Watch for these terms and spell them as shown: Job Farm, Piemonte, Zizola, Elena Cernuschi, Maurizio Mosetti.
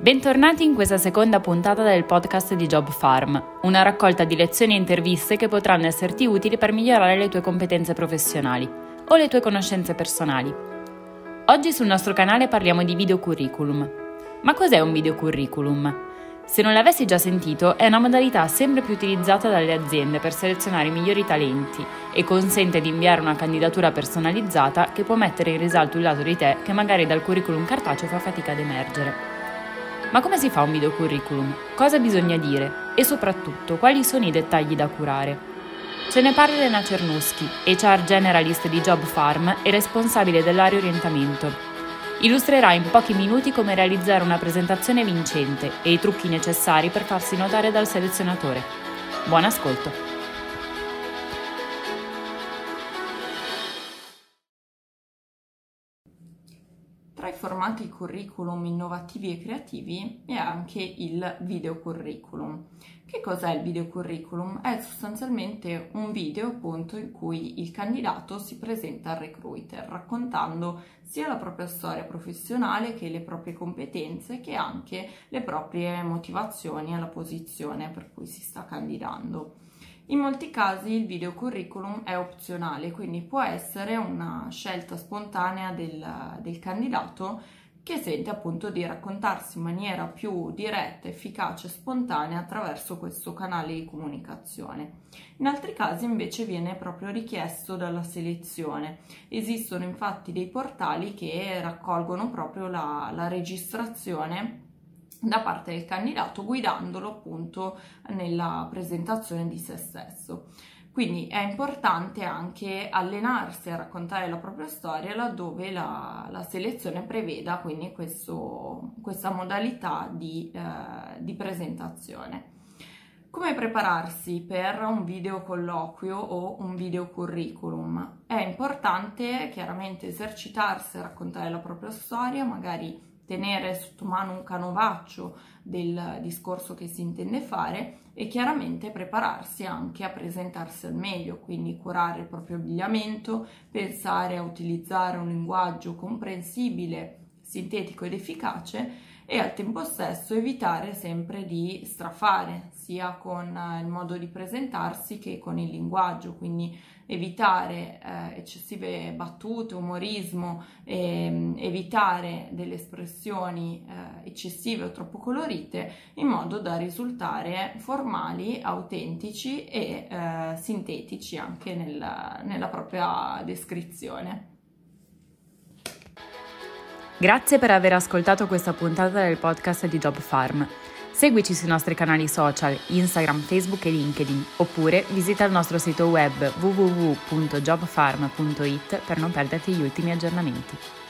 Bentornati in questa seconda puntata del podcast di Job Farm, una raccolta di lezioni e interviste che potranno esserti utili per migliorare le tue competenze professionali o le tue conoscenze personali. Oggi sul nostro canale parliamo di video curriculum. Ma cos'è un video curriculum? Se non l'avessi già sentito, è una modalità sempre più utilizzata dalle aziende per selezionare i migliori talenti e consente di inviare una candidatura personalizzata che può mettere in risalto un lato di te che magari dal curriculum cartaceo fa fatica ad emergere. Ma come si fa un video curriculum? Cosa bisogna dire? E soprattutto, quali sono i dettagli da curare? Ce ne parla Elena Cernuschi, HR Generalist di Job Farm e responsabile dell'area orientamento. Illustrerà in pochi minuti come realizzare una presentazione vincente e i trucchi necessari per farsi notare dal selezionatore. Buon ascolto! Tra i formati curriculum innovativi e creativi è anche il video curriculum. Che cos'è il video curriculum? È sostanzialmente un video appunto in cui il candidato si presenta al recruiter raccontando sia la propria storia professionale che le proprie competenze che anche le proprie motivazioni alla posizione per cui si sta candidando. In molti casi il video curriculum è opzionale, quindi può essere una scelta spontanea del candidato che sente appunto di raccontarsi in maniera più diretta, efficace e spontanea attraverso questo canale di comunicazione. In altri casi invece viene proprio richiesto dalla selezione. Esistono infatti dei portali che raccolgono proprio la registrazione da parte del candidato guidandolo appunto nella presentazione di se stesso. Quindi è importante anche allenarsi a raccontare la propria storia laddove la selezione preveda quindi questa modalità di presentazione. Come prepararsi per un video colloquio o un video curriculum? È importante chiaramente esercitarsi a raccontare la propria storia, magari tenere sotto mano un canovaccio del discorso che si intende fare e chiaramente prepararsi anche a presentarsi al meglio, quindi curare il proprio abbigliamento, pensare a utilizzare un linguaggio comprensibile, sintetico ed efficace e al tempo stesso evitare sempre di strafare sia con il modo di presentarsi che con il linguaggio, quindi evitare eccessive battute, umorismo, evitare delle espressioni eccessive o troppo colorite in modo da risultare formali, autentici e sintetici anche nella propria descrizione. Grazie per aver ascoltato questa puntata del podcast di Job Farm. Seguici sui nostri canali social, Instagram, Facebook e LinkedIn, oppure visita il nostro sito web www.jobfarm.it per non perderti gli ultimi aggiornamenti.